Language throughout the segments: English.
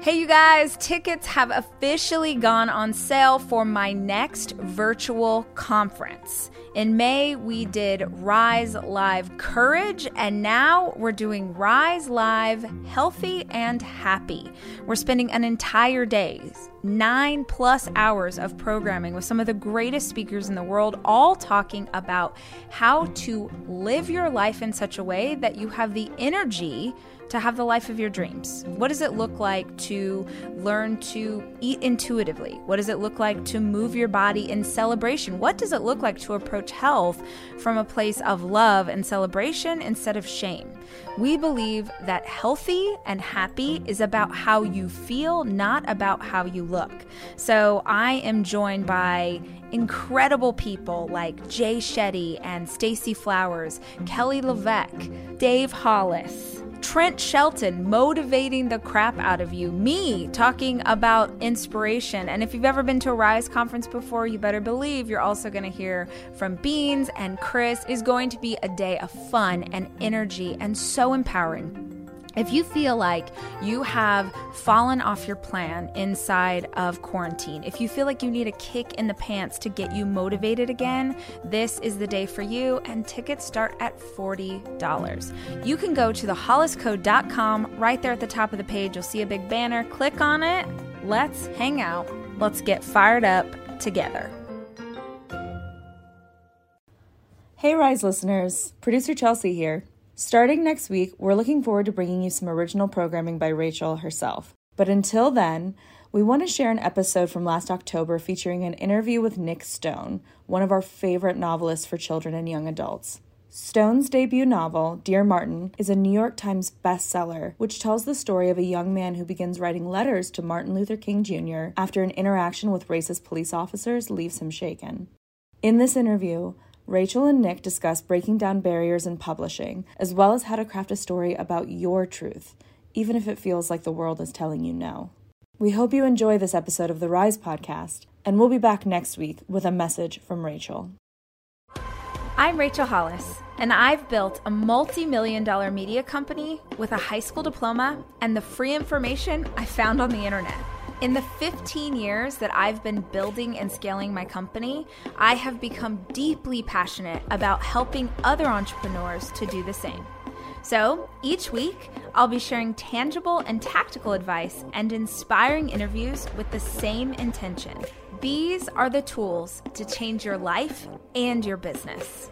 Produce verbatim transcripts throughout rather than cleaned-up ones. Hey you guys, tickets have officially gone on sale for my next virtual conference. In May, we did Rise Live Courage, and now we're doing Rise Live Healthy and Happy. We're spending an entire day, nine plus hours of programming with some of the greatest speakers in the world, all talking about how to live your life in such a way that you have the energy to have the life of your dreams. What does it look like to learn to eat intuitively? What does it look like to move your body in celebration? What does it look like to approach health from a place of love and celebration instead of shame? We believe that healthy and happy is about how you feel, not about how you look. So I am joined by incredible people like Jay Shetty and Stacey Flowers, Kelly Levesque, Dave Hollis, Trent Shelton motivating the crap out of you, me talking about inspiration. And if you've ever been to a Rise conference before, you better believe you're also going to hear from Beans and Chris. Is going to be a day of fun and energy and so empowering. If you feel like you have fallen off your plan inside of quarantine, if you feel like you need a kick in the pants to get you motivated again, this is the day for you, and tickets start at forty dollars. You can go to the hollis code dot com. Right there at the top of the page, you'll see a big banner. Click on it. Let's hang out. Let's get fired up together. Hey, Rise listeners. Producer Chelsea here. Starting next week, we're looking forward to bringing you some original programming by Rachel herself. But until then, we want to share an episode from last October featuring an interview with Nic Stone, one of our favorite novelists for children and young adults. Stone's debut novel, Dear Martin, is a New York Times bestseller, which tells the story of a young man who begins writing letters to Martin Luther King Junior after an interaction with racist police officers leaves him shaken. In this interview, Rachel and Nick discuss breaking down barriers in publishing, as well as how to craft a story about your truth, even if it feels like the world is telling you no. We hope you enjoy this episode of The Rise Podcast, and we'll be back next week with a message from Rachel. I'm Rachel Hollis, and I've built a multi-million dollar media company with a high school diploma and the free information I found on the internet. In the fifteen years that I've been building and scaling my company, I have become deeply passionate about helping other entrepreneurs to do the same. So each week, I'll be sharing tangible and tactical advice and inspiring interviews with the same intention. These are the tools to change your life and your business.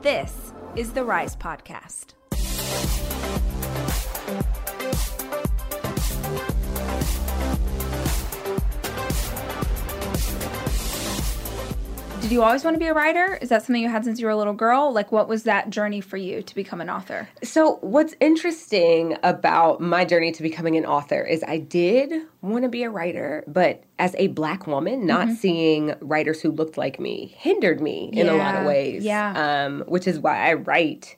This is the Rise Podcast. Did you always want to be a writer? Is that something you had since you were a little girl? Like, what was that journey for you to become an author? So what's interesting about my journey to becoming an author is I did want to be a writer, but as a Black woman, not mm-hmm. seeing writers who looked like me hindered me in yeah. a lot of ways, yeah. um, which is why I write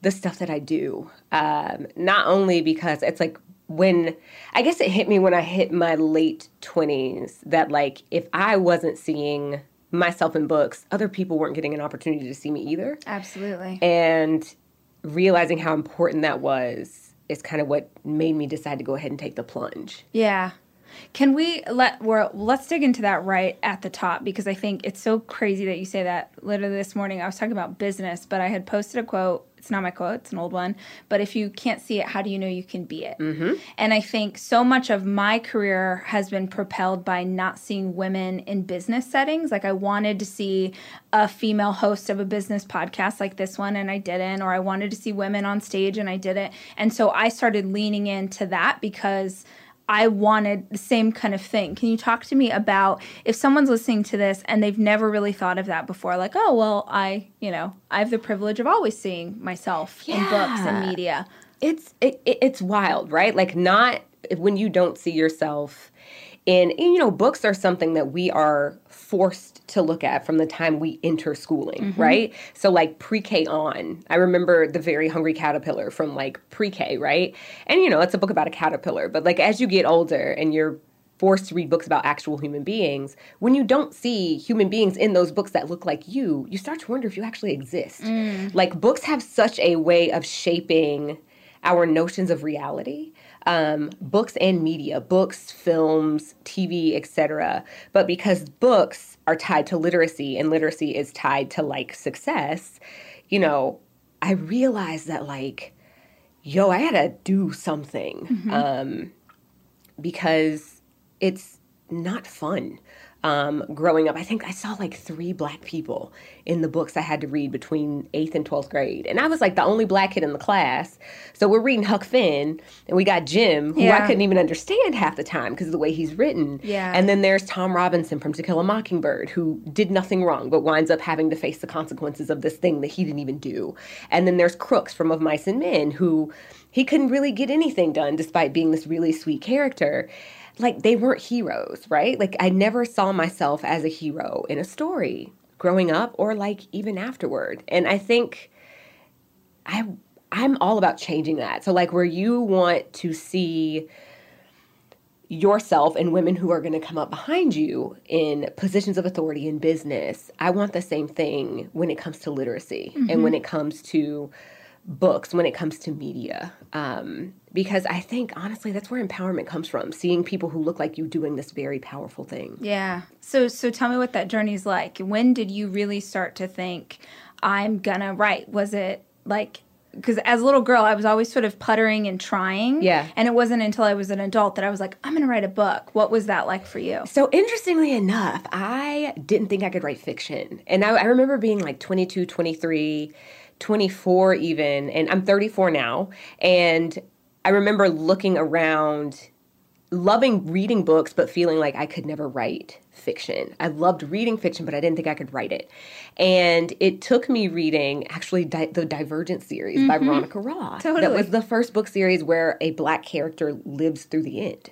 the stuff that I do, um, not only because it's like, when, I guess it hit me when I hit my late twenties that, like, if I wasn't seeing myself in books, other people weren't getting an opportunity to see me either. Absolutely. And realizing how important that was is kind of what made me decide to go ahead and take the plunge. Yeah. Can we let, we're, let's dig into that right at the top, because I think it's so crazy that you say that. Literally this morning, I was talking about business, but I had posted a quote. It's not my quote, it's an old one. But if you can't see it, how do you know you can be it? Mm-hmm. And I think so much of my career has been propelled by not seeing women in business settings. Like, I wanted to see a female host of a business podcast like this one, and I didn't. Or I wanted to see women on stage, and I didn't. And so I started leaning into that because I wanted the same kind of thing. Can you talk to me about, if someone's listening to this and they've never really thought of that before, like, oh, well, I, you know, I have the privilege of always seeing myself yeah. in books and media. It's it, it's wild, right? Like, not when you don't see yourself in, and, you know, books are something that we are forced to look at from the time we enter schooling, mm-hmm. right? So, like, pre-K on. I remember The Very Hungry Caterpillar from, like, pre-K, right? And, you know, it's a book about a caterpillar. But, like, as you get older and you're forced to read books about actual human beings, when you don't see human beings in those books that look like you, you start to wonder if you actually exist. Mm. Like, books have such a way of shaping our notions of reality, um, books and media, books, films, T V, et cetera. But because books are tied to literacy and literacy is tied to, like, success, you know, I realized that, like, yo, I had to do something mm-hmm. um, because it's not fun. Um, growing up, I think I saw like three black people in the books I had to read between eighth and twelfth grade. And I was like the only black kid in the class. So we're reading Huck Finn and we got Jim, who yeah. I couldn't even understand half the time because of the way he's written. Yeah. And then there's Tom Robinson from To Kill a Mockingbird, who did nothing wrong but winds up having to face the consequences of this thing that he didn't even do. And then there's Crooks from Of Mice and Men, who he couldn't really get anything done despite being this really sweet character. Like, they weren't heroes, right? Like, I never saw myself as a hero in a story growing up or, like, even afterward. And I think I, I'm all about changing that. So, like, where you want to see yourself and women who are going to come up behind you in positions of authority in business, I want the same thing when it comes to literacy mm-hmm. and when it comes to books, when it comes to media, um, because I think, honestly, that's where empowerment comes from, seeing people who look like you doing this very powerful thing. Yeah. So so tell me what that journey's like. When did you really start to think, I'm gonna write? Was it like, because as a little girl, I was always sort of puttering and trying. Yeah. And it wasn't until I was an adult that I was like, I'm going to write a book. What was that like for you? So interestingly enough, I didn't think I could write fiction. And I, I remember being like twenty-two, twenty-three twenty-four even, and I'm thirty-four now, and I remember looking around, loving reading books, but feeling like I could never write fiction. I loved reading fiction, but I didn't think I could write it. And it took me reading, actually, di- the Divergent series mm-hmm. by Veronica Roth. Totally. That was the first book series where a black character lives through the end.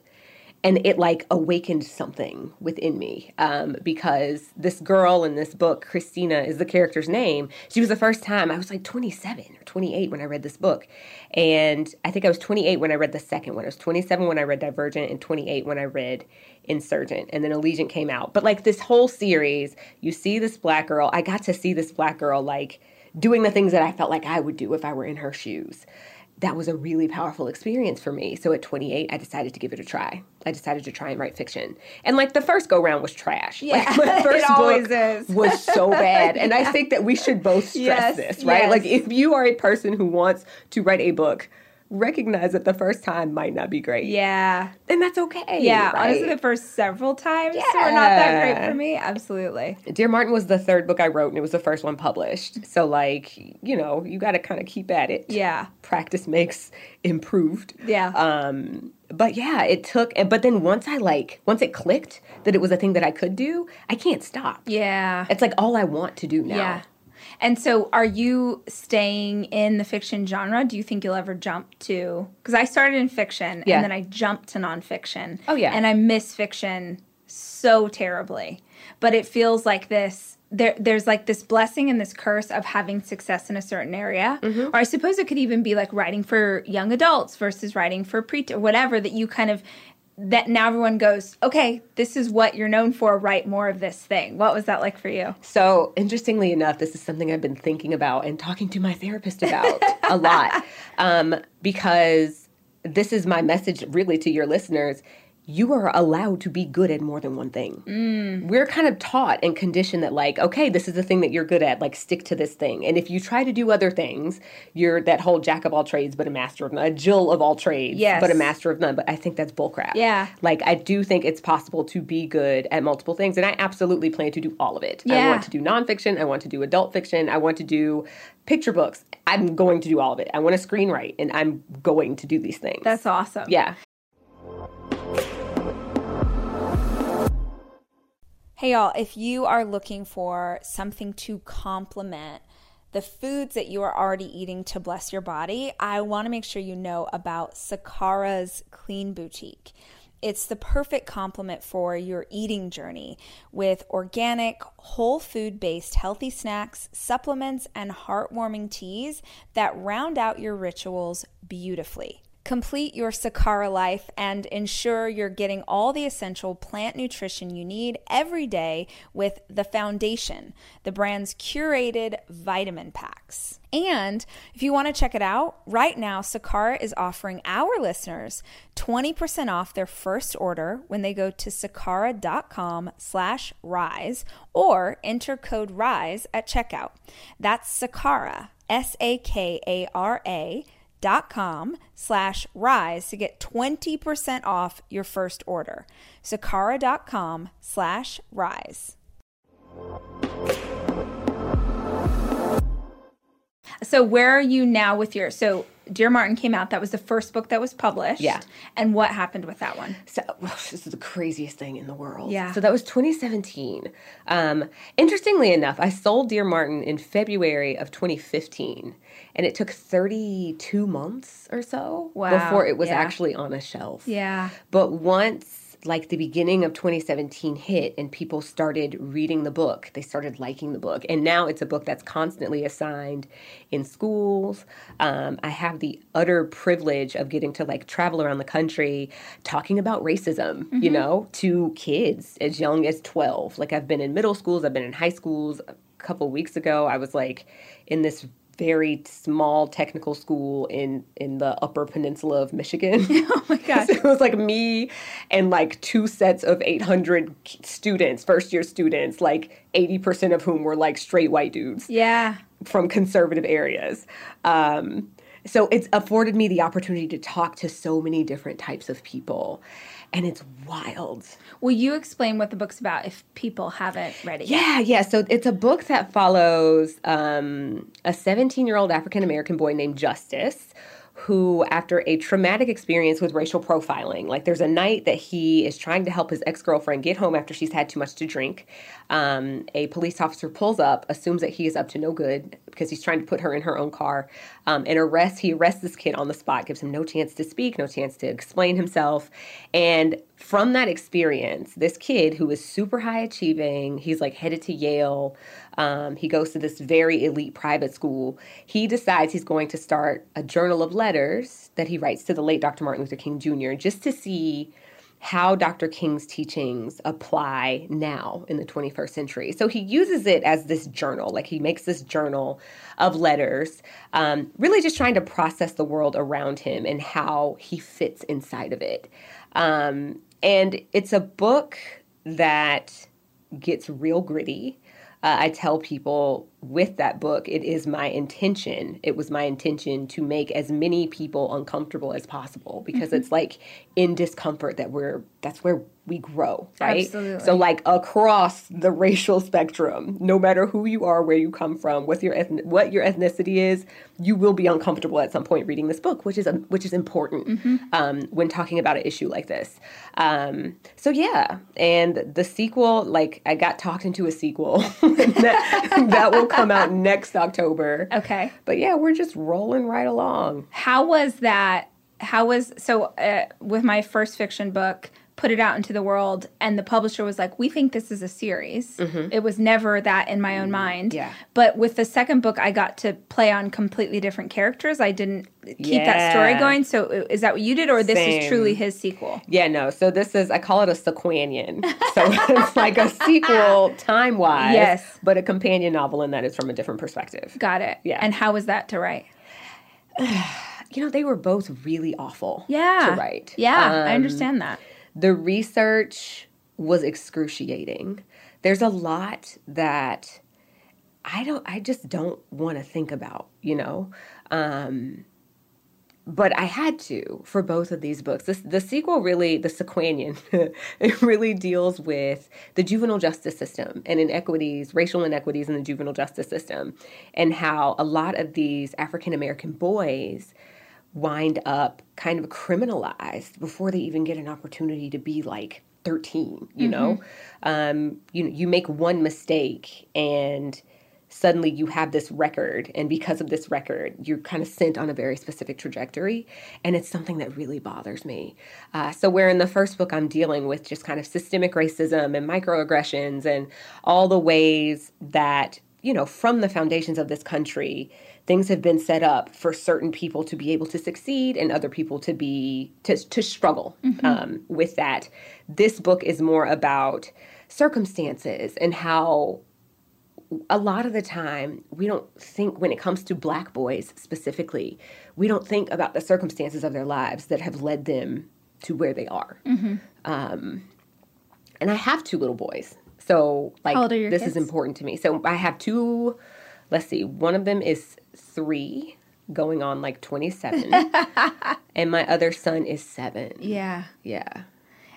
And it, like, awakened something within me um, because this girl in this book, Christina is the character's name. She was the first time. I was, like, twenty-seven or twenty-eight when I read this book. And I think I was twenty-eight when I read the second one. I was twenty-seven when I read Divergent and twenty-eight when I read Insurgent. And then Allegiant came out. But, like, this whole series, you see this black girl. I got to see this black girl, like, doing the things that I felt like I would do if I were in her shoes. That was a really powerful experience for me. So at twenty-eight, I decided to give it a try. I decided to try and write fiction. And, like, the first go-round was trash. Yeah, like, my first it always book is. was so bad. And I think that we should both stress yes, this, right? Yes. Like, if you are a person who wants to write a book, recognize that the first time might not be great. Yeah. And that's okay. Yeah, right? Honestly, the first several times yeah. were not that great for me. Absolutely. Dear Martin was the third book I wrote, and it was the first one published. So, like, you know, you got to kind of keep at it. Yeah. Practice makes improved. Yeah. Um, but, yeah, it took – but then once I, like – once it clicked that it was a thing that I could do, I can't stop. Yeah. It's, like, all I want to do now. Yeah. And so are you staying in the fiction genre? Do you think you'll ever jump to – because I started in fiction, yeah. and then I jumped to nonfiction. Oh, yeah. And I miss fiction so terribly. But it feels like this there, – there's like this blessing and this curse of having success in a certain area. Mm-hmm. Or I suppose it could even be like writing for young adults versus writing for pre- – or whatever, that you kind of – that now everyone goes, okay, this is what you're known for, write more of this thing. What was that like for you? So, interestingly enough, this is something I've been thinking about and talking to my therapist about a lot um, because this is my message really to your listeners. You are allowed to be good at more than one thing. Mm. We're kind of taught and conditioned that, like, okay, this is the thing that you're good at. Like, stick to this thing. And if you try to do other things, you're that whole jack of all trades but a master of none. A Jill of all trades yes. but a master of none. But I think that's bullcrap. Yeah. Like, I do think it's possible to be good at multiple things. And I absolutely plan to do all of it. Yeah. I want to do nonfiction. I want to do adult fiction. I want to do picture books. I'm going to do all of it. I want to screenwrite. And I'm going to do these things. That's awesome. Yeah. Hey, y'all, if you are looking for something to complement the foods that you are already eating to bless your body, I want to make sure you know about Sakara's Clean Boutique. It's the perfect complement for your eating journey with organic, whole food-based healthy snacks, supplements, and heartwarming teas that round out your rituals beautifully. Complete your Sakara life and ensure you're getting all the essential plant nutrition you need every day with The Foundation, the brand's curated vitamin packs. And if you want to check it out, right now Sakara is offering our listeners twenty percent off their first order when they go to sakara.com slash rise or enter code RISE at checkout. That's Sakara, S A K A R A, dot com slash rise to get twenty percent off your first order. Sakara.com slash rise. So where are you now with your, so Dear Martin came out. That was the first book that was published. Yeah. And what happened with that one? So well, this is the craziest thing in the world. Yeah. So that was twenty seventeen. Um, interestingly enough, I sold Dear Martin in February of twenty fifteen, and it took thirty-two months or so wow. before it was yeah. actually on a shelf. Yeah. But once, like, the beginning of twenty seventeen hit and people started reading the book, they started liking the book. And now it's a book that's constantly assigned in schools. Um, I have the utter privilege of getting to, like, travel around the country talking about racism, mm-hmm. you know, to kids as young as twelve. Like, I've been in middle schools. I've been in high schools. A couple weeks ago, I was, like, in this very small technical school in, in the Upper Peninsula of Michigan. Oh, my gosh. So it was, like, me and, like, two sets of eight hundred students, first-year students, like, eighty percent of whom were, like, straight white dudes. Yeah. From conservative areas. Um, so it's afforded me the opportunity to talk to so many different types of people. And it's wild. Will you explain what the book's about if people haven't read it yet? Yeah, yeah. So it's a book that follows um, a seventeen-year-old African-American boy named Justice who, after a traumatic experience with racial profiling, like, there's a night that he is trying to help his ex-girlfriend get home after she's had too much to drink. Um, a police officer pulls up, assumes that he is up to no good because he's trying to put her in her own car, um, and arrests. He arrests this kid on the spot, gives him no chance to speak, no chance to explain himself. And from that experience, this kid who is super high achieving, he's, like, headed to Yale. Um, he goes to this very elite private school. He decides he's going to start a journal of letters that he writes to the late Doctor Martin Luther King Junior just to see how Doctor King's teachings apply now in the twenty-first century. So he uses it as this journal. Like, he makes this journal of letters, um, really just trying to process the world around him and how he fits inside of it. Um, and it's a book that gets real gritty. Uh, I tell people with that book, it is my intention. It was my intention to make as many people uncomfortable as possible because mm-hmm. it's, like, in discomfort that we're that's where we grow, right? Absolutely. So, like, across the racial spectrum, no matter who you are, where you come from, what your ethnic, what your ethnicity is, you will be uncomfortable at some point reading this book, which is um, which is important mm-hmm. um, when talking about an issue like this. Um, so yeah, and the sequel, like, I got talked into a sequel that, that will come out next October. Okay, but yeah, we're just rolling right along. How was that? How was so uh, with my first fiction book? Put it out into the world, and the publisher was like, we think this is a series. Mm-hmm. It was never that in my own mind. Yeah. But with the second book, I got to play on completely different characters. I didn't keep yeah. that story going. So is that what you did, or this Same. is truly his sequel? Yeah, no. So this is, I call it a sequanian. So it's like a sequel time-wise, yes. but a companion novel, and that is from a different perspective. Got it. Yeah. And how was that to write? You know, they were both really awful yeah. to write. Yeah, um, I understand that. The research was excruciating. There's a lot that I don't, I just don't want to think about, you know? Um, but I had to for both of these books. This, the sequel really, the Sequanian, it really deals with the juvenile justice system and inequities, racial inequities in the juvenile justice system, and how a lot of these African-American boys wind up kind of criminalized before they even get an opportunity to be, like, thirteen, you mm-hmm. know? Um, you you make one mistake, and suddenly you have this record, and because of this record, you're kind of sent on a very specific trajectory, and it's something that really bothers me. Uh, so where in the first book, I'm dealing with just kind of systemic racism and microaggressions and all the ways that you know, from the foundations of this country, things have been set up for certain people to be able to succeed and other people to be to, to struggle mm-hmm. um, with that. This book is more about circumstances and how a lot of the time we don't think, when it comes to Black boys specifically, we don't think about the circumstances of their lives that have led them to where they are. Mm-hmm. Um, and I have two little boys. So, like, this kids? is important to me. So I have two, let's see, one of them is three, going on like twenty-seven, and my other son is seven. Yeah. Yeah.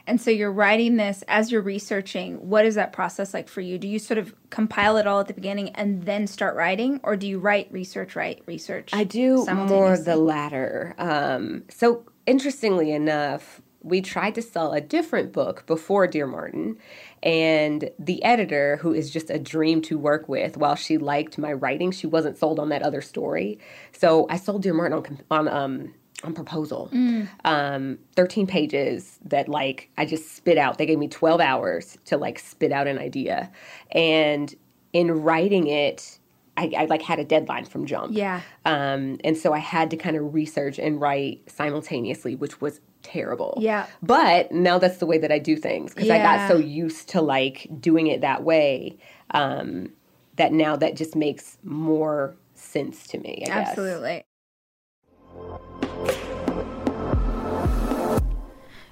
And so you're writing this, as you're researching, what is that process like for you? Do you sort of compile it all at the beginning and then start writing, or do you write, research, write, research? I do more the latter. Um, so interestingly enough, we tried to sell a different book before Dear Martin, and the editor, who is just a dream to work with, while she liked my writing, she wasn't sold on that other story. So I sold Dear Martin on on um, on proposal, mm. um, thirteen pages that, like, I just spit out. They gave me twelve hours to, like, spit out an idea, and in writing it, I, I like had a deadline from jump. Yeah, um, and so I had to kind of research and write simultaneously, which was terrible. Yeah. But now that's the way that I do things, because yeah. I got so used to, like, doing it that way um, that now that just makes more sense to me, I Absolutely. guess.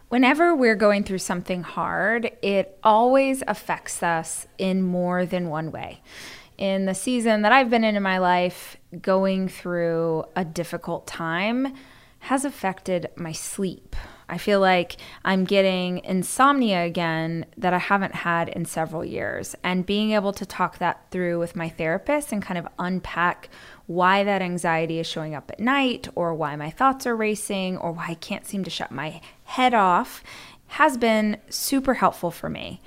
Whenever we're going through something hard, it always affects us in more than one way. In the season that I've been in in my life, going through a difficult time has affected my sleep. I feel like I'm getting insomnia again that I haven't had in several years. And being able to talk that through with my therapist and kind of unpack why that anxiety is showing up at night, or why my thoughts are racing, or why I can't seem to shut my head off, has been super helpful for me.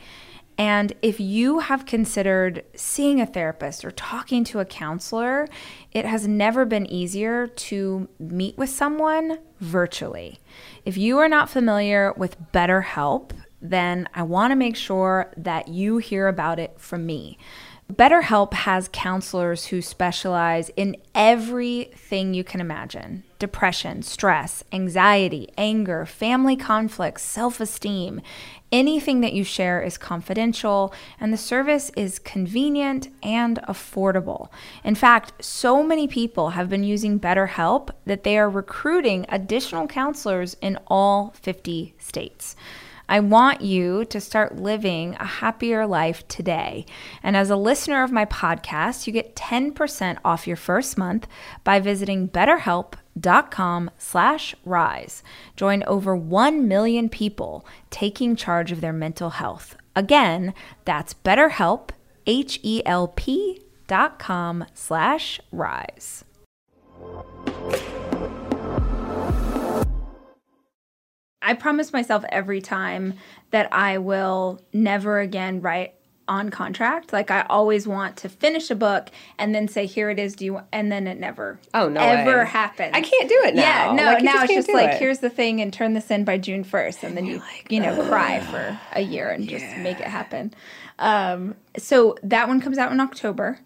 And if you have considered seeing a therapist or talking to a counselor, it has never been easier to meet with someone virtually. If you are not familiar with BetterHelp, then I want to make sure that you hear about it from me. BetterHelp has counselors who specialize in everything you can imagine: depression, stress, anxiety, anger, family conflicts, self-esteem. Anything that you share is confidential, and the service is convenient and affordable. In fact, so many people have been using BetterHelp that they are recruiting additional counselors in all fifty states. I want you to start living a happier life today. And as a listener of my podcast, you get ten percent off your first month by visiting better help dot com slash rise. Join over one million people taking charge of their mental health. Again, that's BetterHelp, H E L P dot com slash rise. I promise myself every time that I will never again write on contract. Like, I always want to finish a book and then say, here it is, do you want? And then it never oh, no ever way. happens. I can't do it now. Yeah, no, like, now just it's just like, it. here's the thing, and turn this in by June first. And then you, like, you know, ugh. cry for a year and yeah. just make it happen. Um, so that one comes out in October.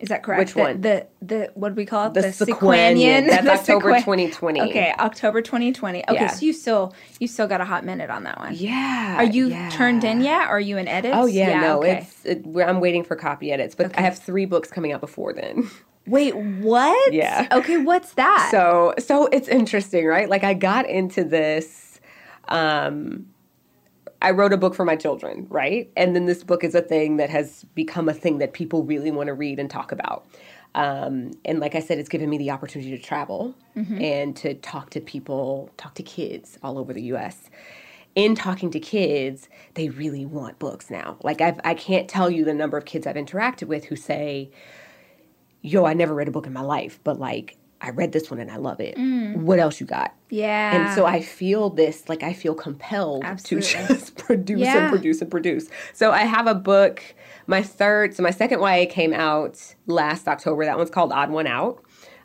Is that correct? Which the, one? The, the, what do we call it? The, the Sequanian. That's the October sequen- twenty twenty. Okay, October twenty twenty. Okay, yeah. so you still you still got a hot minute on that one. Yeah. Are you yeah. turned in yet? Are you in edits? Oh, yeah, yeah no. Okay. It's, it, I'm waiting for copy edits, but okay. I have three books coming out before then. Wait, what? Yeah. Okay, what's that? So, so it's interesting, right? Like, I got into this, um, I wrote a book for my children, right? And then this book is a thing that has become a thing that people really want to read and talk about. Um, and like I said, it's given me the opportunity to travel mm-hmm. and to talk to people, talk to kids all over the U S In talking to kids, they really want books now. Like, I've, I can't tell you the number of kids I've interacted with who say, yo, I never read a book in my life, but, like, I read this one and I love it. Mm. What else you got? Yeah. And so I feel this, like, I feel compelled Absolutely. to just produce yeah. and produce and produce. So I have a book, my third, so my second Y A came out last October. That one's called Odd One Out.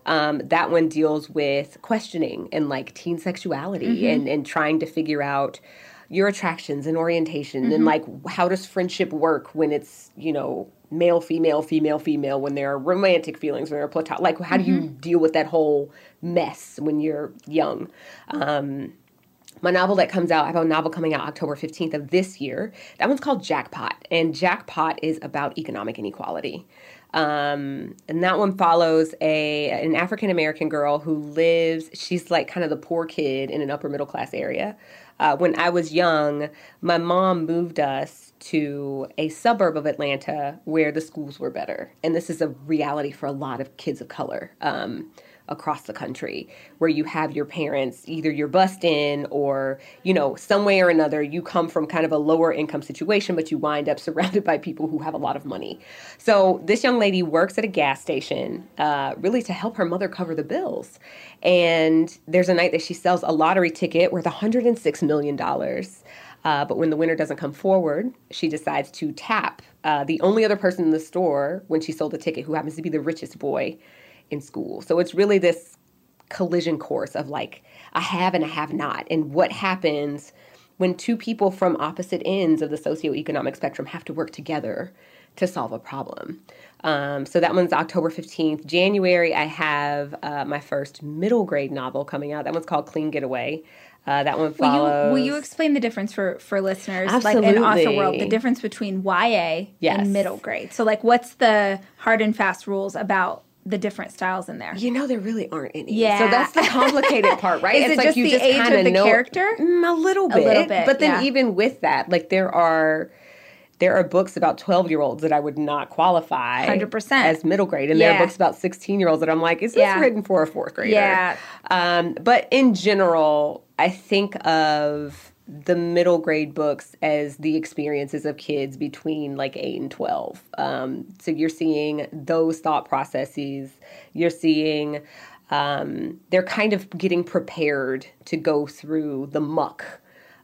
Um, that one deals with questioning and, like, teen sexuality mm-hmm. and, and trying to figure out your attractions and orientation mm-hmm. and like how does friendship work when it's, you know, male, female, female, female, when there are romantic feelings, when there are platonic, like how mm-hmm. do you deal with that whole mess when you're young? Um, my novel that comes out, I have a novel coming out October fifteenth of this year. That one's called Jackpot, and Jackpot is about economic inequality. Um, and that one follows a, an African-American girl who lives, she's like kind of the poor kid in an upper middle class area. Uh, when I was young, my mom moved us to a suburb of Atlanta where the schools were better. And this is a reality for a lot of kids of color, um, across the country, where you have your parents, either you're bussed in or, you know, some way or another, you come from kind of a lower income situation, but you wind up surrounded by people who have a lot of money. So this young lady works at a gas station, uh, really to help her mother cover the bills. And there's a night that she sells a lottery ticket worth one hundred six million dollars. Uh, but when the winner doesn't come forward, she decides to tap uh, the only other person in the store when she sold the ticket, who happens to be the richest boy in school. So it's really this collision course of like a have and a have not, and what happens when two people from opposite ends of the socioeconomic spectrum have to work together to solve a problem. Um, so that one's October fifteenth. January, I have uh, my first middle grade novel coming out. That one's called Clean Getaway. Uh, that one follows. Will you, will you explain the difference for, for listeners, Absolutely. like in Author World, the difference between Y A yes. and middle grade? So like what's the hard and fast rules about the different styles in there? You know, there really aren't any. Yeah. So that's the complicated part, right? Is it's it like just you the just age of the know, character? Mm, a little bit. A little bit. But then yeah. even with that, like there are there are books about twelve-year-olds that I would not qualify one hundred percent as middle grade. And yeah. there are books about sixteen-year-olds that I'm like, is this yeah. written for a fourth grader? Yeah. Um, but in general, I think of the middle grade books as the experiences of kids between like eight and twelve. Um, so you're seeing those thought processes. You're seeing um, they're kind of getting prepared to go through the muck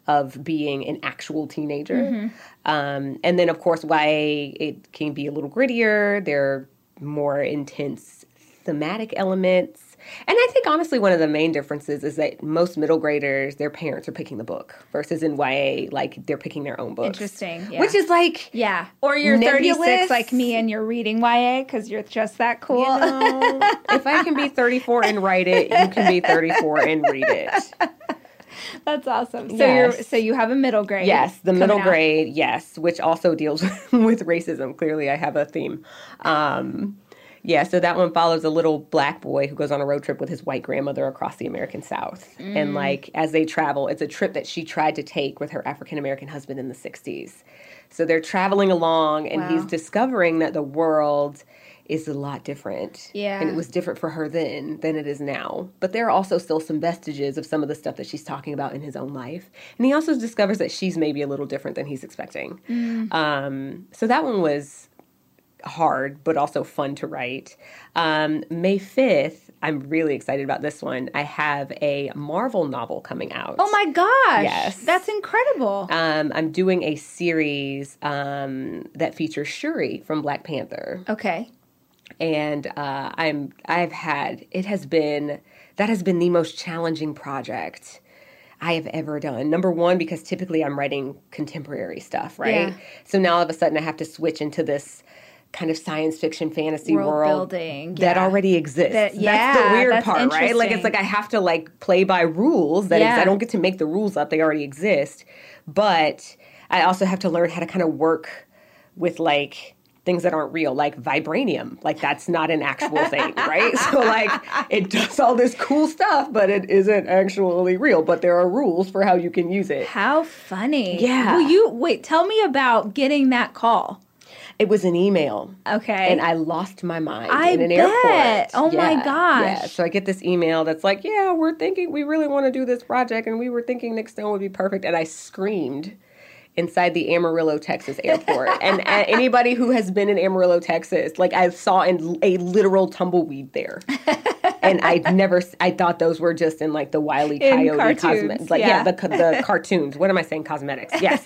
of being an actual teenager. Mm-hmm. Um, and then, of course, Y A, it can be a little grittier. There are more intense thematic elements. And I think, honestly, one of the main differences is that most middle graders, their parents are picking the book versus in Y A, like, they're picking their own books. Interesting. Yeah. Which is, like, yeah. Or you're nebulous. thirty-six like me and you're reading Y A because you're just that cool. You know, if I can be thirty-four and write it, you can be thirty-four and read it. That's awesome. So yes. you're so you have a middle grade. Yes, the middle grade, out. yes, which also deals with racism. Clearly, I have a theme. Um Yeah, so that one follows a little black boy who goes on a road trip with his white grandmother across the American South. Mm. And, like, as they travel, it's a trip that she tried to take with her African-American husband in the sixties. So they're traveling along, and wow. he's discovering that the world is a lot different. Yeah. And it was different for her then than it is now. But there are also still some vestiges of some of the stuff that she's talking about in his own life. And he also discovers that she's maybe a little different than he's expecting. Mm. Um, so that one was hard, but also fun to write. Um, May fifth, I'm really excited about this one. I have a Marvel novel coming out. Oh my gosh. Yes. That's incredible. Um, I'm doing a series um, that features Shuri from Black Panther. Okay. And uh, I'm, I've had, it has been, that has been the most challenging project I have ever done. Number one, because typically I'm writing contemporary stuff, right? Yeah. So now all of a sudden I have to switch into this kind of science fiction fantasy world, world building that yeah. already exists. That, yeah, that's the weird part, right? Like it's like I have to like play by rules. That yeah. is, I don't get to make the rules up. They already exist. But I also have to learn how to kind of work with like things that aren't real, like vibranium. Like that's not an actual thing, right? So like it does all this cool stuff, but it isn't actually real. But there are rules for how you can use it. How funny. Yeah. Will you wait, tell me about getting that call. It was an email. Okay. And I lost my mind I in an bet. airport. Oh, yeah, my gosh. Yeah. So I get this email that's like, yeah, we're thinking, we really want to do this project, and we were thinking Nic Stone would be perfect. And I screamed inside the Amarillo, Texas airport. And uh, anybody who has been in Amarillo, Texas, like I saw in a literal tumbleweed there. And I never, I thought those were just in like the Wile E. Coyote cosmetics. Like, yeah, yeah the, the cartoons. What am I saying? Cosmetics. Yes.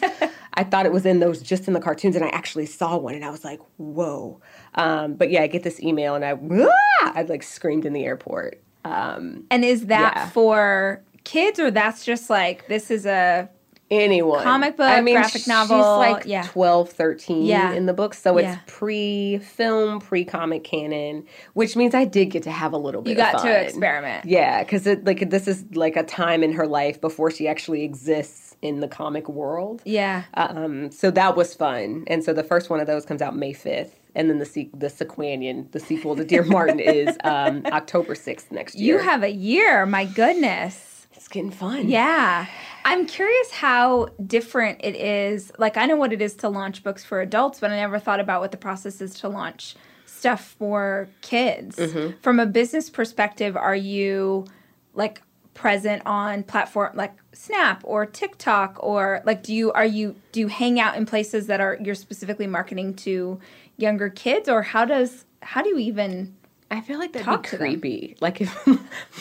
I thought it was in those, just in the cartoons, and I actually saw one, and I was like, whoa. Um, but yeah, I get this email, and I, ah! I like screamed in the airport. Um, and is that yeah. for kids, or that's just like, this is a anyone. Comic book, I mean, graphic novel. She's like yeah. twelve, thirteen yeah. in the book. So yeah. it's pre-film, pre-comic canon, which means I did get to have a little bit of fun. You got to experiment. Yeah, because like, this is like a time in her life before she actually exists in the comic world. Yeah. Um. So that was fun. And so the first one of those comes out May fifth. And then the se- the Sequanian, the sequel to Dear Martin, is um, October sixth next year. You have a year. My goodness. It's getting fun. Yeah. I'm curious how different it is. Like, I know what it is to launch books for adults, but I never thought about what the process is to launch stuff for kids. Mm-hmm. From a business perspective, are you, like, present on platform like Snap or TikTok, or like do you are you do you hang out in places that are you're specifically marketing to younger kids, or how does how do you even I feel like that'd be creepy. Like if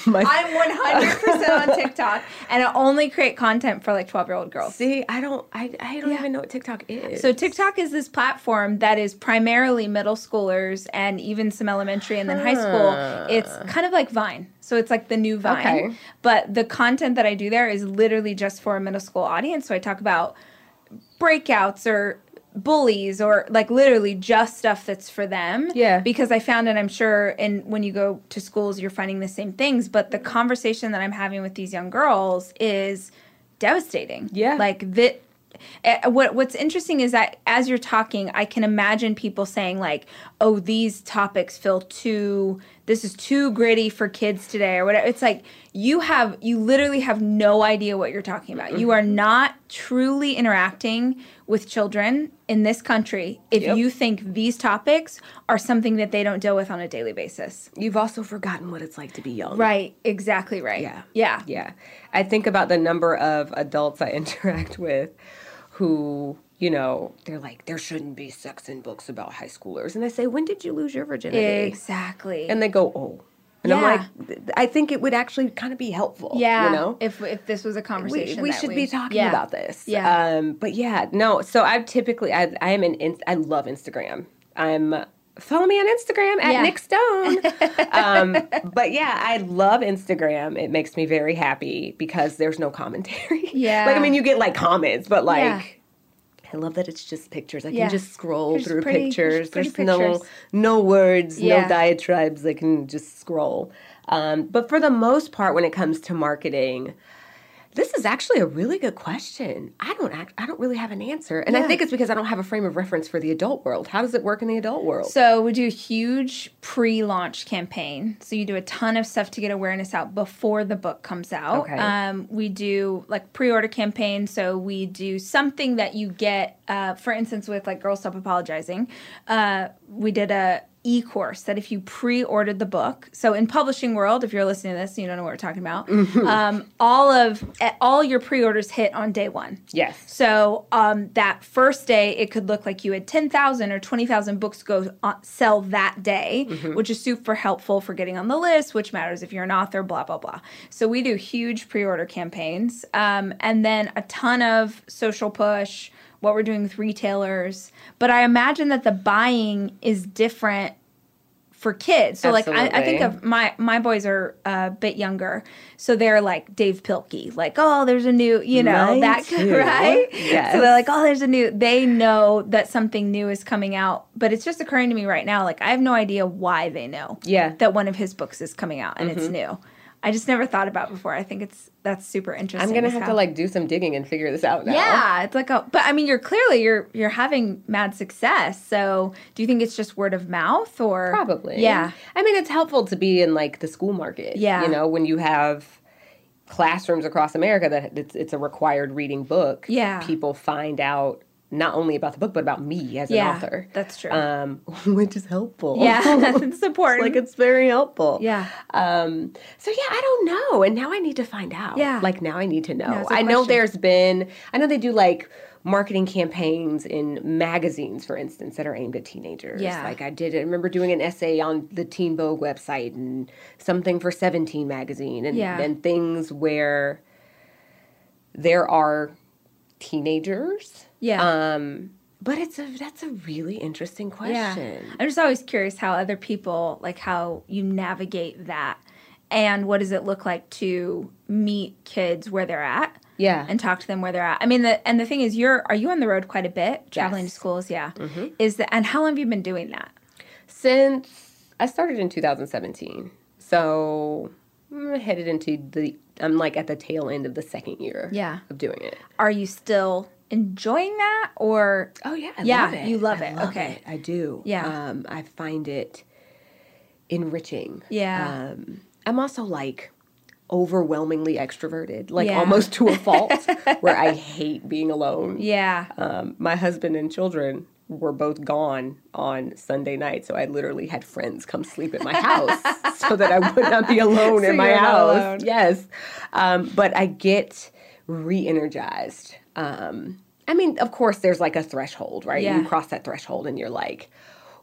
my I'm one hundred percent on TikTok and I only create content for like twelve-year-old girls. See, I don't I I don't yeah. even know what TikTok is. So TikTok is this platform that is primarily middle schoolers and even some elementary and then huh. high school. It's kind of like Vine. So it's like the new Vine. Okay. But the content that I do there is literally just for a middle school audience. So I talk about breakouts or bullies or like literally just stuff that's for them. Yeah. Because I found, and I'm sure, and when you go to schools, you're finding the same things. But the conversation that I'm having with these young girls is devastating. Yeah. Like that. Uh, what What's interesting is that as you're talking, I can imagine people saying like, "Oh, these topics feel too. This is too gritty for kids today," or whatever. It's like you have you literally have no idea what you're talking about. Mm-hmm. You are not truly interacting with children in this country if yep. you think these topics are something that they don't deal with on a daily basis. You've also forgotten what it's like to be young. Right. Exactly right. Yeah. Yeah. Yeah. I think about the number of adults I interact with who, you know, they're like, there shouldn't be sex in books about high schoolers. And I say, when did you lose your virginity? Exactly. And they go, oh. And yeah. I'm like, I think it would actually kind of be helpful, yeah. you know? If if this was a conversation We, we that should we, be talking yeah. about this. Yeah. Um, but yeah, no, so I've typically, I, I am an, I love Instagram. I'm, follow me on Instagram, at yeah. Nic Stone. um, but yeah, I love Instagram. It makes me very happy because there's no commentary. Yeah. Like, I mean, you get like comments, but like. Yeah. I love that it's just pictures. I yeah. can just scroll through pretty, pictures. There's pictures. no no words, yeah. no diatribes. I can just scroll. Um, but for the most part, when it comes to marketing, this is actually a really good question. I don't act, I don't really have an answer. And yeah. I think it's because I don't have a frame of reference for the adult world. How does it work in the adult world? So we do a huge pre-launch campaign. So you do a ton of stuff to get awareness out before the book comes out. Okay. Um, we do like pre-order campaign. So we do something that you get, uh, for instance, with like Girl Stop Apologizing. Uh, we did a e-course that if you pre-ordered the book, so in publishing world, if you're listening to this, you don't know what we're talking about, mm-hmm. um, all of all your pre-orders hit on day one. Yes. So um, that first day, it could look like you had ten thousand or twenty thousand books go on, sell that day, mm-hmm. which is super helpful for getting on the list, which matters if you're an author, blah, blah, blah. So we do huge pre-order campaigns um, and then a ton of social push, what we're doing with retailers. But I imagine that the buying is different for kids. So, Absolutely. like, I, I think of my, my boys are a bit younger. So they're like Dave Pilkey. Like, oh, there's a new, you know, Mine that, too. right? Yes. So they're like, oh, there's a new, they know that something new is coming out. But it's just occurring to me right now, like, I have no idea why they know yeah. that one of his books is coming out and mm-hmm. it's new. I just never thought about it before. I think it's that's super interesting. I'm gonna have how. to like do some digging and figure this out now. Yeah, it's like a but I mean you're clearly you're you're having mad success. So do you think it's just word of mouth or probably. Yeah. I mean it's helpful to be in like the school market. Yeah. You know, when you have classrooms across America that it's it's a required reading book. Yeah. People find out not only about the book, but about me as yeah, an author. That's true. Um, which is helpful. Yeah, that's important. Like, it's very helpful. Yeah. Um, so, yeah, I don't know. And now I need to find out. Yeah. Like, now I need to know. I know there's been, I know they do, like, marketing campaigns in magazines, for instance, that are aimed at teenagers. Yeah. Like, I did, I remember doing an essay on the Teen Vogue website and something for Seventeen magazine and, yeah. and things where there are teenagers. Yeah. Um, but it's a that's a really interesting question. Yeah. I'm just always curious how other people, like how you navigate that and what does it look like to meet kids where they're at? Yeah. And talk to them where they're at. I mean, the and the thing is, you're are you on the road quite a bit, traveling yes. to schools? Yeah. Mm-hmm. Is that, and how long have you been doing that? Since I started in two thousand seventeen. So I'm headed into the, I'm like at the tail end of the second year yeah. of doing it. Are you still enjoying that or? Oh, yeah. I yeah, love it. You love I it. Love okay. It. I do. Yeah. Um, I find it enriching. Yeah. Um, I'm also like, overwhelmingly extroverted, like yeah. almost to a fault, where I hate being alone. Yeah. Um, my husband and children were both gone on Sunday night, so I literally had friends come sleep at my house so that I would not be alone so in my house. Yes. Um, but I get re-energized. Um, I mean, of course, there's like a threshold, right? Yeah. You cross that threshold and you're like,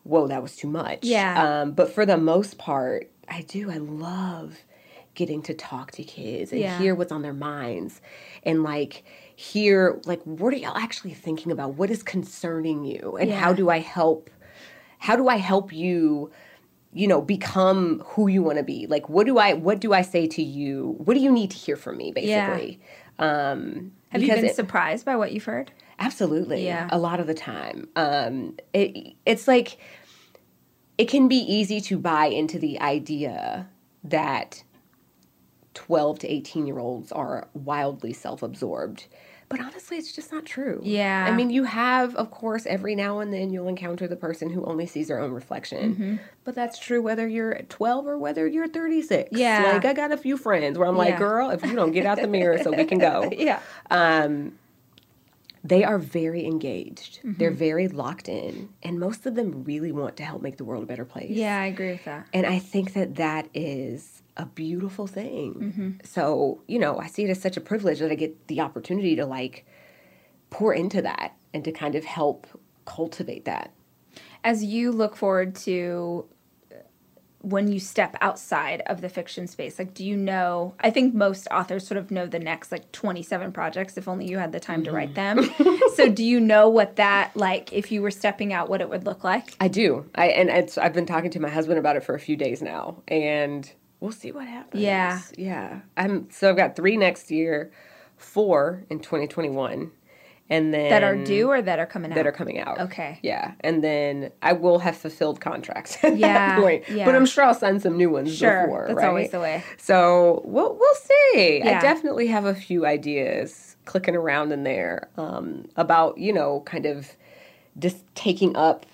whoa, that was too much. Yeah. Um, but for the most part, I do. I love getting to talk to kids and yeah. hear what's on their minds and, like, hear, like, what are y'all actually thinking about? What is concerning you? And yeah. how do I help, how do I help you, you know, become who you want to be? Like, what do I, what do I say to you? What do you need to hear from me, basically? Yeah. Um, Have you been it, surprised by what you've heard? Absolutely. Yeah. A lot of the time. Um, it, it's like, it can be easy to buy into the idea that twelve to eighteen-year-olds are wildly self-absorbed. But honestly, it's just not true. Yeah. I mean, you have, of course, every now and then you'll encounter the person who only sees their own reflection. Mm-hmm. But that's true whether you're twelve or whether you're thirty-six. Yeah. Like, I got a few friends where I'm like, yeah. girl, if you don't get out the mirror so we can go. Yeah. Um, they are very engaged. Mm-hmm. They're very locked in. And most of them really want to help make the world a better place. Yeah, I agree with that. And I think that that is a beautiful thing. Mm-hmm. So, you know, I see it as such a privilege that I get the opportunity to, like, pour into that and to kind of help cultivate that. As you look forward to when you step outside of the fiction space, like, do you know, I think most authors sort of know the next, like, twenty-seven projects, if only you had the time to write them. So do you know what that, like, if you were stepping out, what it would look like? I do. I And it's, I've been talking to my husband about it for a few days now, and we'll see what happens. Yeah. Yeah. I'm, so I've got three next year, four in twenty twenty-one, and then... That are due or that are coming out? That are coming out. Okay. Yeah. And then I will have fulfilled contracts at yeah. that point. Yeah. But I'm sure I'll sign some new ones sure. before, that's right? Always the way. So we'll, we'll see. Yeah. I definitely have a few ideas clicking around in there um, about, you know, kind of just taking up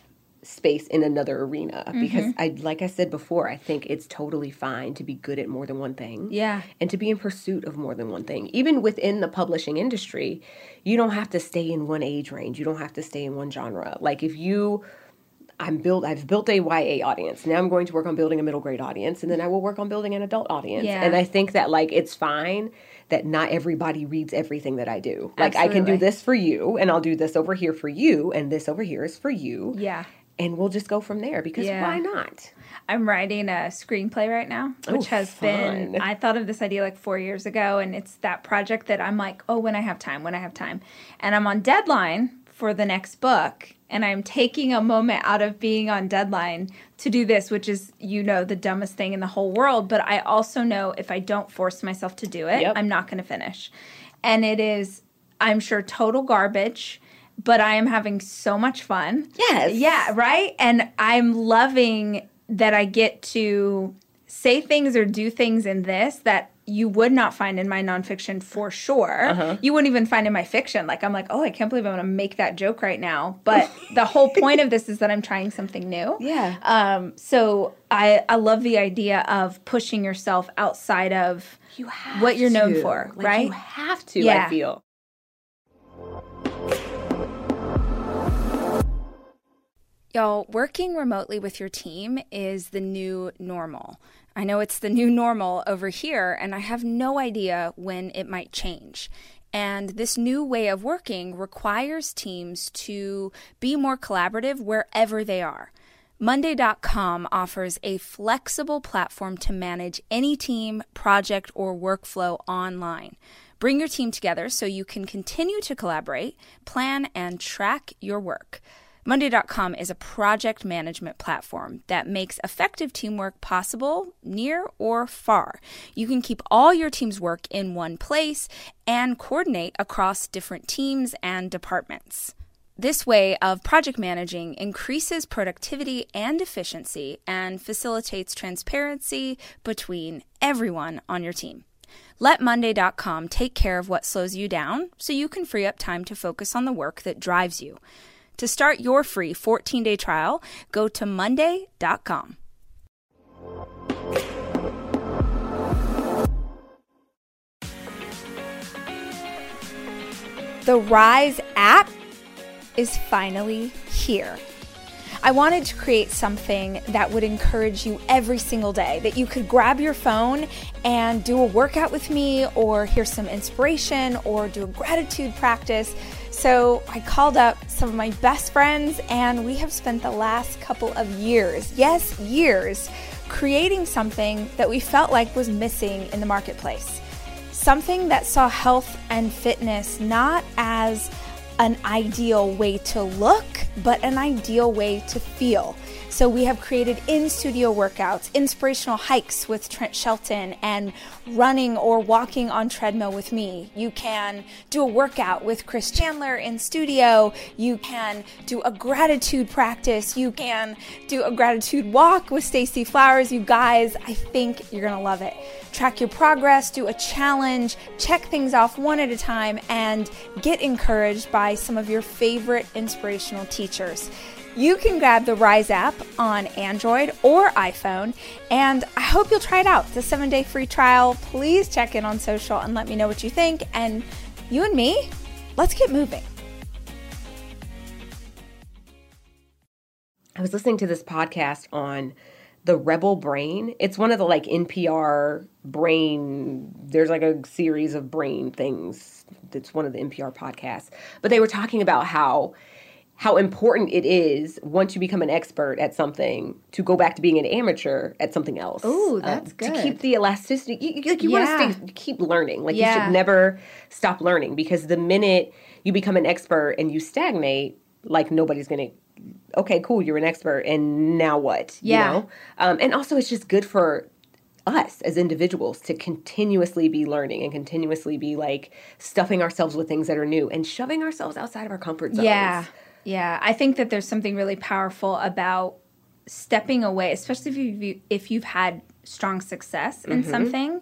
space in another arena, because mm-hmm. I like I said before, I think it's totally fine to be good at more than one thing. Yeah. And to be in pursuit of more than one thing. Even within the publishing industry, you don't have to stay in one age range. You don't have to stay in one genre. Like if you I'm built I've built a Y A audience. Now I'm going to work on building a middle grade audience, and then I will work on building an adult audience. Yeah. And I think that like it's fine that not everybody reads everything that I do. Like absolutely. I can do this for you, and I'll do this over here for you, and this over here is for you. Yeah. And we'll just go from there, because yeah. why not? I'm writing a screenplay right now, which oh, has fun. been, I thought of this idea like four years ago, and it's that project that I'm like, oh, when I have time, when I have time. And I'm on deadline for the next book, and I'm taking a moment out of being on deadline to do this, which is, you know, the dumbest thing in the whole world. But I also know if I don't force myself to do it, yep. I'm not going to finish. And it is, I'm sure, total garbage. But I am having so much fun. Yes. Yeah, right? And I'm loving that I get to say things or do things in this that you would not find in my nonfiction for sure. Uh-huh. You wouldn't even find in my fiction. Like, I'm like, oh, I can't believe I'm going to make that joke right now. But the whole point of this is that I'm trying something new. Yeah. Um, so I, I love the idea of pushing yourself outside of you have what you're to. known for, like, right? You have to, yeah. I feel. Y'all, working remotely with your team is the new normal. I know it's the new normal over here, and I have no idea when it might change. And this new way of working requires teams to be more collaborative wherever they are. Monday dot com offers a flexible platform to manage any team, project, or workflow online. Bring your team together so you can continue to collaborate, plan, and track your work. Monday dot com is a project management platform that makes effective teamwork possible near or far. You can keep all your team's work in one place and coordinate across different teams and departments. This way of project managing increases productivity and efficiency and facilitates transparency between everyone on your team. Let Monday dot com take care of what slows you down so you can free up time to focus on the work that drives you. To start your free fourteen-day trial, go to Monday dot com. The Rise app is finally here. I wanted to create something that would encourage you every single day, that you could grab your phone and do a workout with me or hear some inspiration or do a gratitude practice. So I called up some of my best friends and we have spent the last couple of years, yes, years, creating something that we felt like was missing in the marketplace. Something that saw health and fitness not as an ideal way to look, but an ideal way to feel. So we have created in-studio workouts, inspirational hikes with Trent Shelton, and running or walking on treadmill with me. You can do a workout with Chris Chandler in studio. You can do a gratitude practice. You can do a gratitude walk with Stacey Flowers. You guys, I think you're gonna love it. Track your progress, do a challenge, check things off one at a time, and get encouraged by some of your favorite inspirational teachers. You can grab the Rise app on Android or iPhone, and I hope you'll try it out. It's a seven-day free trial. Please check in on social and let me know what you think. And you and me, let's get moving. I was listening to this podcast on the Rebel Brain. It's one of the like N P R brain, there's like a series of brain things. It's one of the N P R podcasts. But they were talking about how how important it is once you become an expert at something to go back to being an amateur at something else. Oh, that's uh, good. To keep the elasticity. You, you, like, you yeah. want to stay, keep learning. Like yeah. you should never stop learning, because the minute you become an expert and you stagnate, like nobody's going to, okay, cool, you're an expert, and now what? Yeah. You know? Um, and also it's just good for us as individuals to continuously be learning and continuously be like stuffing ourselves with things that are new and shoving ourselves outside of our comfort zones. Yeah, yeah. I think that there's something really powerful about stepping away, especially if you've, if you've had strong success in mm-hmm. something.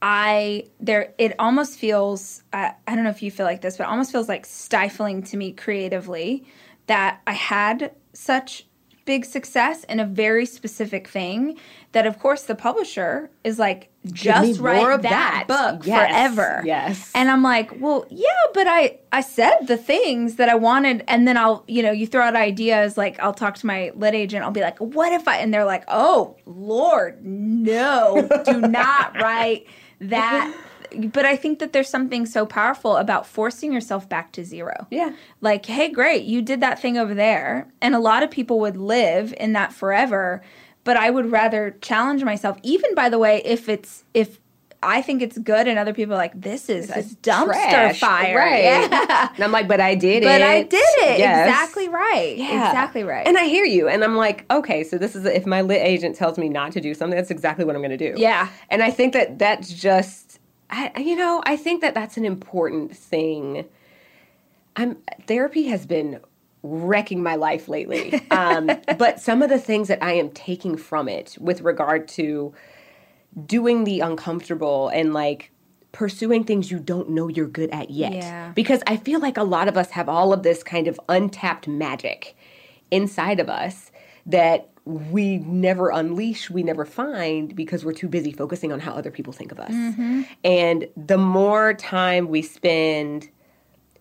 I there it almost feels, uh, I don't know if you feel like this, but it almost feels like stifling to me creatively that I had such big success in a very specific thing that, of course, the publisher is like, just write that, that book yes. forever. Yes. And I'm like, well, yeah, but I, I said the things that I wanted. And then I'll, you know, you throw out ideas. Like, I'll talk to my lit agent. I'll be like, what if I, and they're like, oh, Lord, no, do not write that. But I think that there's something so powerful about forcing yourself back to zero. Yeah. Like, hey, great, you did that thing over there. And a lot of people would live in that forever. But I would rather challenge myself, even, by the way, if it's if I think it's good and other people are like, this is this a is dumpster trash. Fire. Right. Yeah. And I'm like, but I did but it. But I did it. Yes. Exactly right. Yeah. Exactly right. And I hear you. And I'm like, okay, so this is, if my lit agent tells me not to do something, that's exactly what I'm going to do. Yeah. And I think that that's just, I, you know, I think that that's an important thing. I'm, therapy has been wrecking my life lately. Um, but some of the things that I am taking from it with regard to doing the uncomfortable and, like, pursuing things you don't know you're good at yet. Yeah. Because I feel like a lot of us have all of this kind of untapped magic inside of us that we never unleash, we never find, because we're too busy focusing on how other people think of us. Mm-hmm. And the more time we spend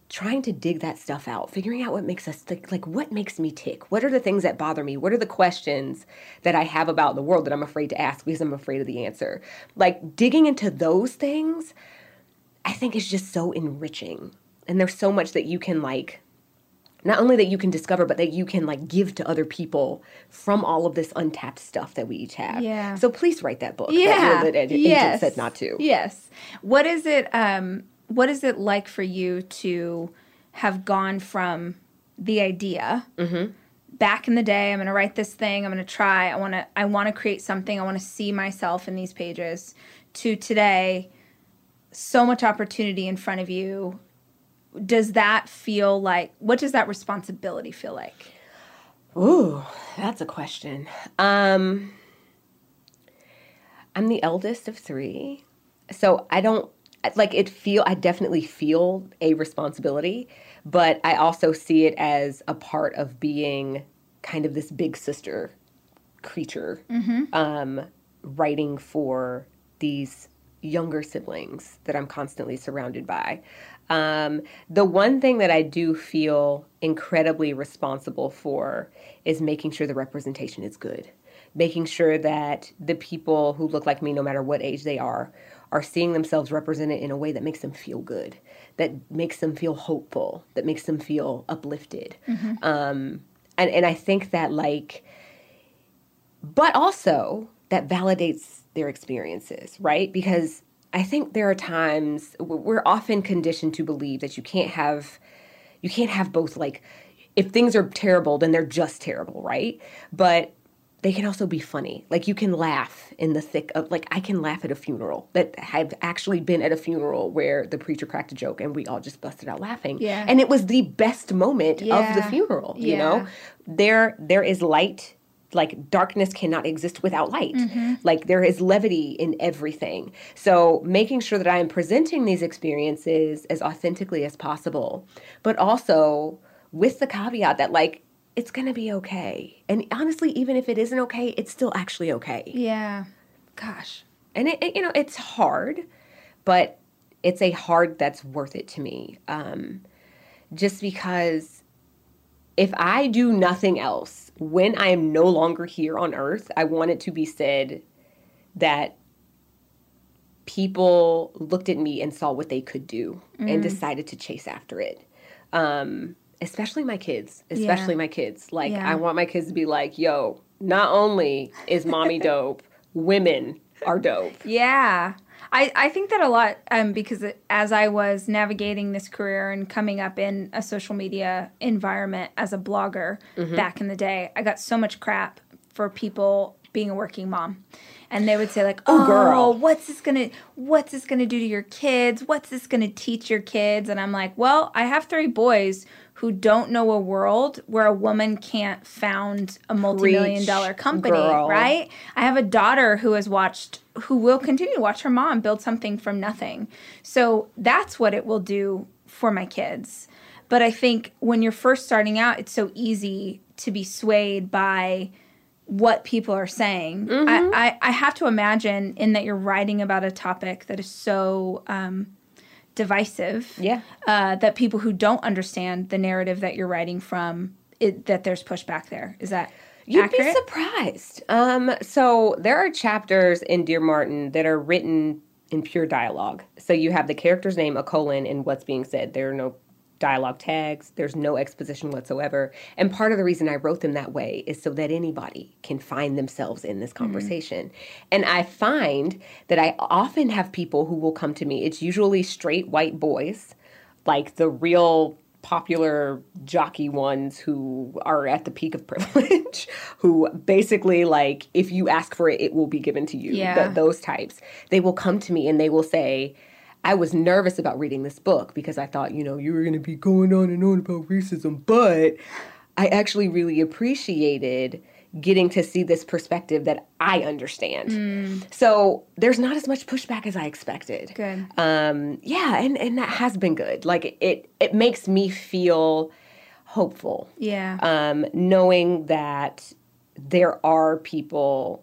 trying to dig that stuff out, figuring out what makes us tick, like what makes me tick? What are the things that bother me? What are the questions that I have about the world that I'm afraid to ask because I'm afraid of the answer? Like, digging into those things, I think, is just so enriching. And there's so much that you can, like, not only that you can discover, but that you can, like, give to other people from all of this untapped stuff that we each have. Yeah. So please write that book. Yeah. That your lit ed- yes. agent said not to. Yes. What is it? Um, what is it like for you to have gone from the idea. Mm-hmm. Back in the day, I'm going to write this thing. I'm going to try. I want to I want to create something. I want to see myself in these pages. To today, so much opportunity in front of you. Does that feel like – what does that responsibility feel like? Ooh, that's a question. Um, I'm the eldest of three. So I don't – like it feel – I definitely feel a responsibility. But I also see it as a part of being kind of this big sister creature, mm-hmm. um, writing for these younger siblings that I'm constantly surrounded by. Um, the one thing that I do feel incredibly responsible for is making sure the representation is good, making sure that the people who look like me, no matter what age they are, are seeing themselves represented in a way that makes them feel good, that makes them feel hopeful, that makes them feel uplifted. Mm-hmm. Um, and, and I think that, like, but also that validates their experiences, right? Because I think there are times we're often conditioned to believe that you can't have, you can't have both, like, if things are terrible, then they're just terrible, right? But they can also be funny. Like, you can laugh in the thick of, like, I can laugh at a funeral. That I've actually been at a funeral where the preacher cracked a joke and we all just busted out laughing. Yeah. And it was the best moment yeah. of the funeral, yeah. you know? There, there is light. Like, darkness cannot exist without light. Mm-hmm. Like, there is levity in everything. So making sure that I am presenting these experiences as authentically as possible, but also with the caveat that, like, it's going to be okay. And honestly, even if it isn't okay, it's still actually okay. Yeah. Gosh. And, it, it, you know, it's hard, but it's a hard that's worth it to me. Um, just because if I do nothing else, when I am no longer here on earth, I want it to be said that people looked at me and saw what they could do mm. and decided to chase after it. Um Especially my kids, especially yeah. my kids. Like, yeah. I want my kids to be like, yo, not only is mommy dope, women are dope. Yeah. I, I think that a lot um, because as I was navigating this career and coming up in a social media environment as a blogger mm-hmm. back in the day, I got so much crap for people being a working mom. And they would say, like, oh, oh girl, what's this gonna what's this gonna do to your kids? What's this gonna teach your kids? And I'm like, well, I have three boys who don't know a world where a woman can't found a multi-million Preach, dollar company, girl. Right? I have a daughter who has watched, who will continue to watch her mom build something from nothing. So that's what it will do for my kids. But I think when you're first starting out, it's so easy to be swayed by what people are saying. Mm-hmm. I, I, I have to imagine in that you're writing about a topic that is so um, divisive yeah. uh, that people who don't understand the narrative that you're writing from, it, that there's pushback there. Is that You'd accurate? Be surprised. Um, so there are chapters in Dear Martin that are written in pure dialogue. So you have the character's name, a colon, and what's being said. There are no dialogue tags. There's no exposition whatsoever. And part of the reason I wrote them that way is so that anybody can find themselves in this conversation. Mm-hmm. And I find that I often have people who will come to me. It's usually straight white boys, like the real popular jockey ones who are at the peak of privilege, who basically, like, if you ask for it, it will be given to you. Yeah. Th- those types. They will come to me and they will say, I was nervous about reading this book because I thought, you know, you were going to be going on and on about racism, but I actually really appreciated getting to see this perspective that I understand. Mm. So there's not as much pushback as I expected. Good. Um, yeah, and, and that has been good. Like, it, it makes me feel hopeful. Yeah. Um, knowing that there are people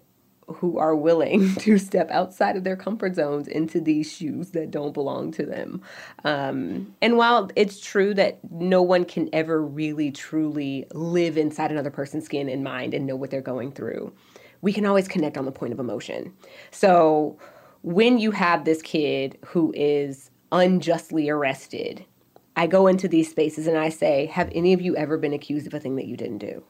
who are willing to step outside of their comfort zones into these shoes that don't belong to them. Um, and while it's true that no one can ever really truly live inside another person's skin and mind and know what they're going through, we can always connect on the point of emotion. So when you have this kid who is unjustly arrested, I go into these spaces and I say, have any of you ever been accused of a thing that you didn't do?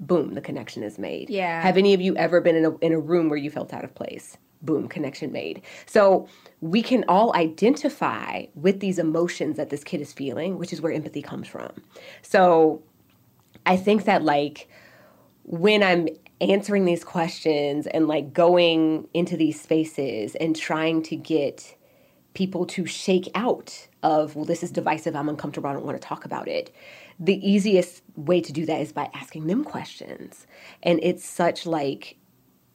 Boom, the connection is made. Yeah. Have any of you ever been in a in a room where you felt out of place? boom, connection made. So we can all identify with these emotions that this kid is feeling, which is where empathy comes from. So I think that, like, when I'm answering these questions and, like, going into these spaces and trying to get people to shake out of, well, this is divisive, I'm uncomfortable, I don't want to talk about it, the easiest way to do that is by asking them questions. And it's such, like,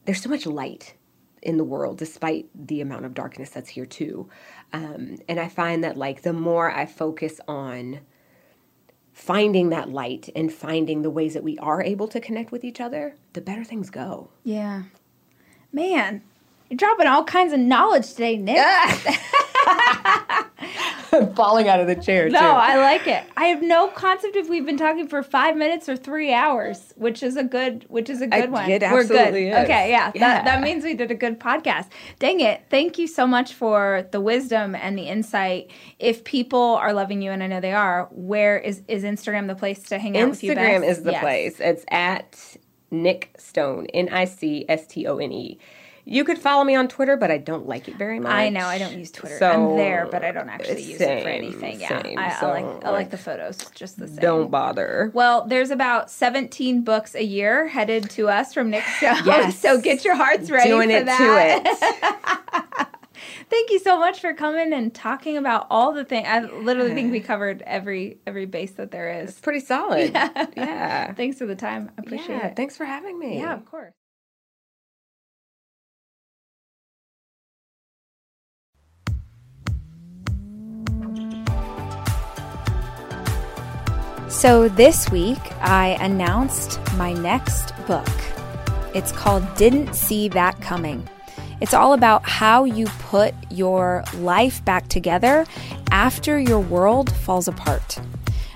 there's so much light in the world, despite the amount of darkness that's here too. Um, and I find that, like, the more I focus on finding that light and finding the ways that we are able to connect with each other, the better things go. Yeah. Man, you're dropping all kinds of knowledge today, Nick. I'm falling out of the chair, no, too. No, I like it. I have no concept if we've been talking for five minutes or three hours, which is a good, which is a good I, one. It absolutely We're good. Is. Okay, yeah, yeah. That, that means we did a good podcast. Dang it. Thank you so much for the wisdom and the insight. If people are loving you, and I know they are, where is, is Instagram the place to hang out Instagram with you best? Instagram is the yes. place. It's at Nic Stone, N I C S T O N E. You could follow me on Twitter, but I don't like it very much. I know. I don't use Twitter. So, I'm there, but I don't actually same, use it for anything. Yeah, same, I, so I, like, like I like the photos just the same. Don't bother. Well, there's about seventeen books a year headed to us from Nic Stone. Yes. So get your hearts ready Doing for it that. To it. Thank you so much for coming and talking about all the things. I literally think we covered every every base that there is. It's pretty solid. Yeah. yeah. Thanks for the time. I appreciate yeah, it. Thanks for having me. Yeah, of course. So this week, I announced my next book. It's called Didn't See That Coming. It's all about how you put your life back together after your world falls apart.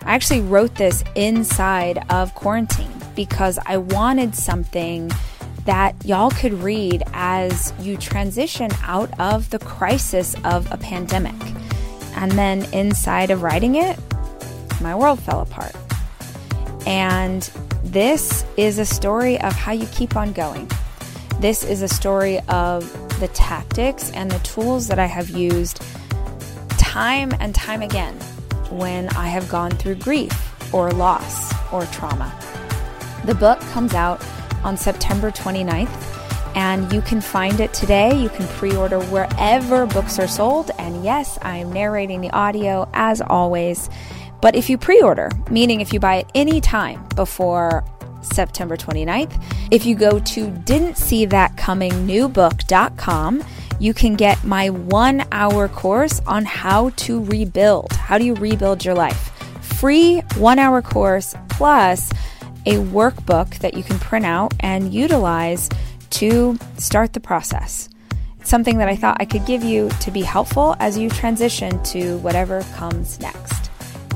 I actually wrote this inside of quarantine because I wanted something that y'all could read as you transition out of the crisis of a pandemic. And then inside of writing it, my world fell apart. And this is a story of how you keep on going. This is a story of the tactics and the tools that I have used time and time again when I have gone through grief or loss or trauma. The book comes out on September twenty-ninth, and you can find it today. You can pre-order wherever books are sold. And yes, I am narrating the audio as always. But if you pre-order, meaning if you buy it any time before September twenty-ninth, if you go to didn't see that coming new book dot com, you can get my one hour course on how to rebuild. How do you rebuild your life? Free one hour course plus a workbook that you can print out and utilize to start the process. It's something that I thought I could give you to be helpful as you transition to whatever comes next.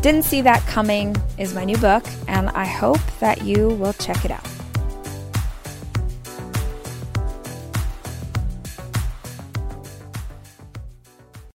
Didn't See That Coming is my new book, and I hope that you will check it out.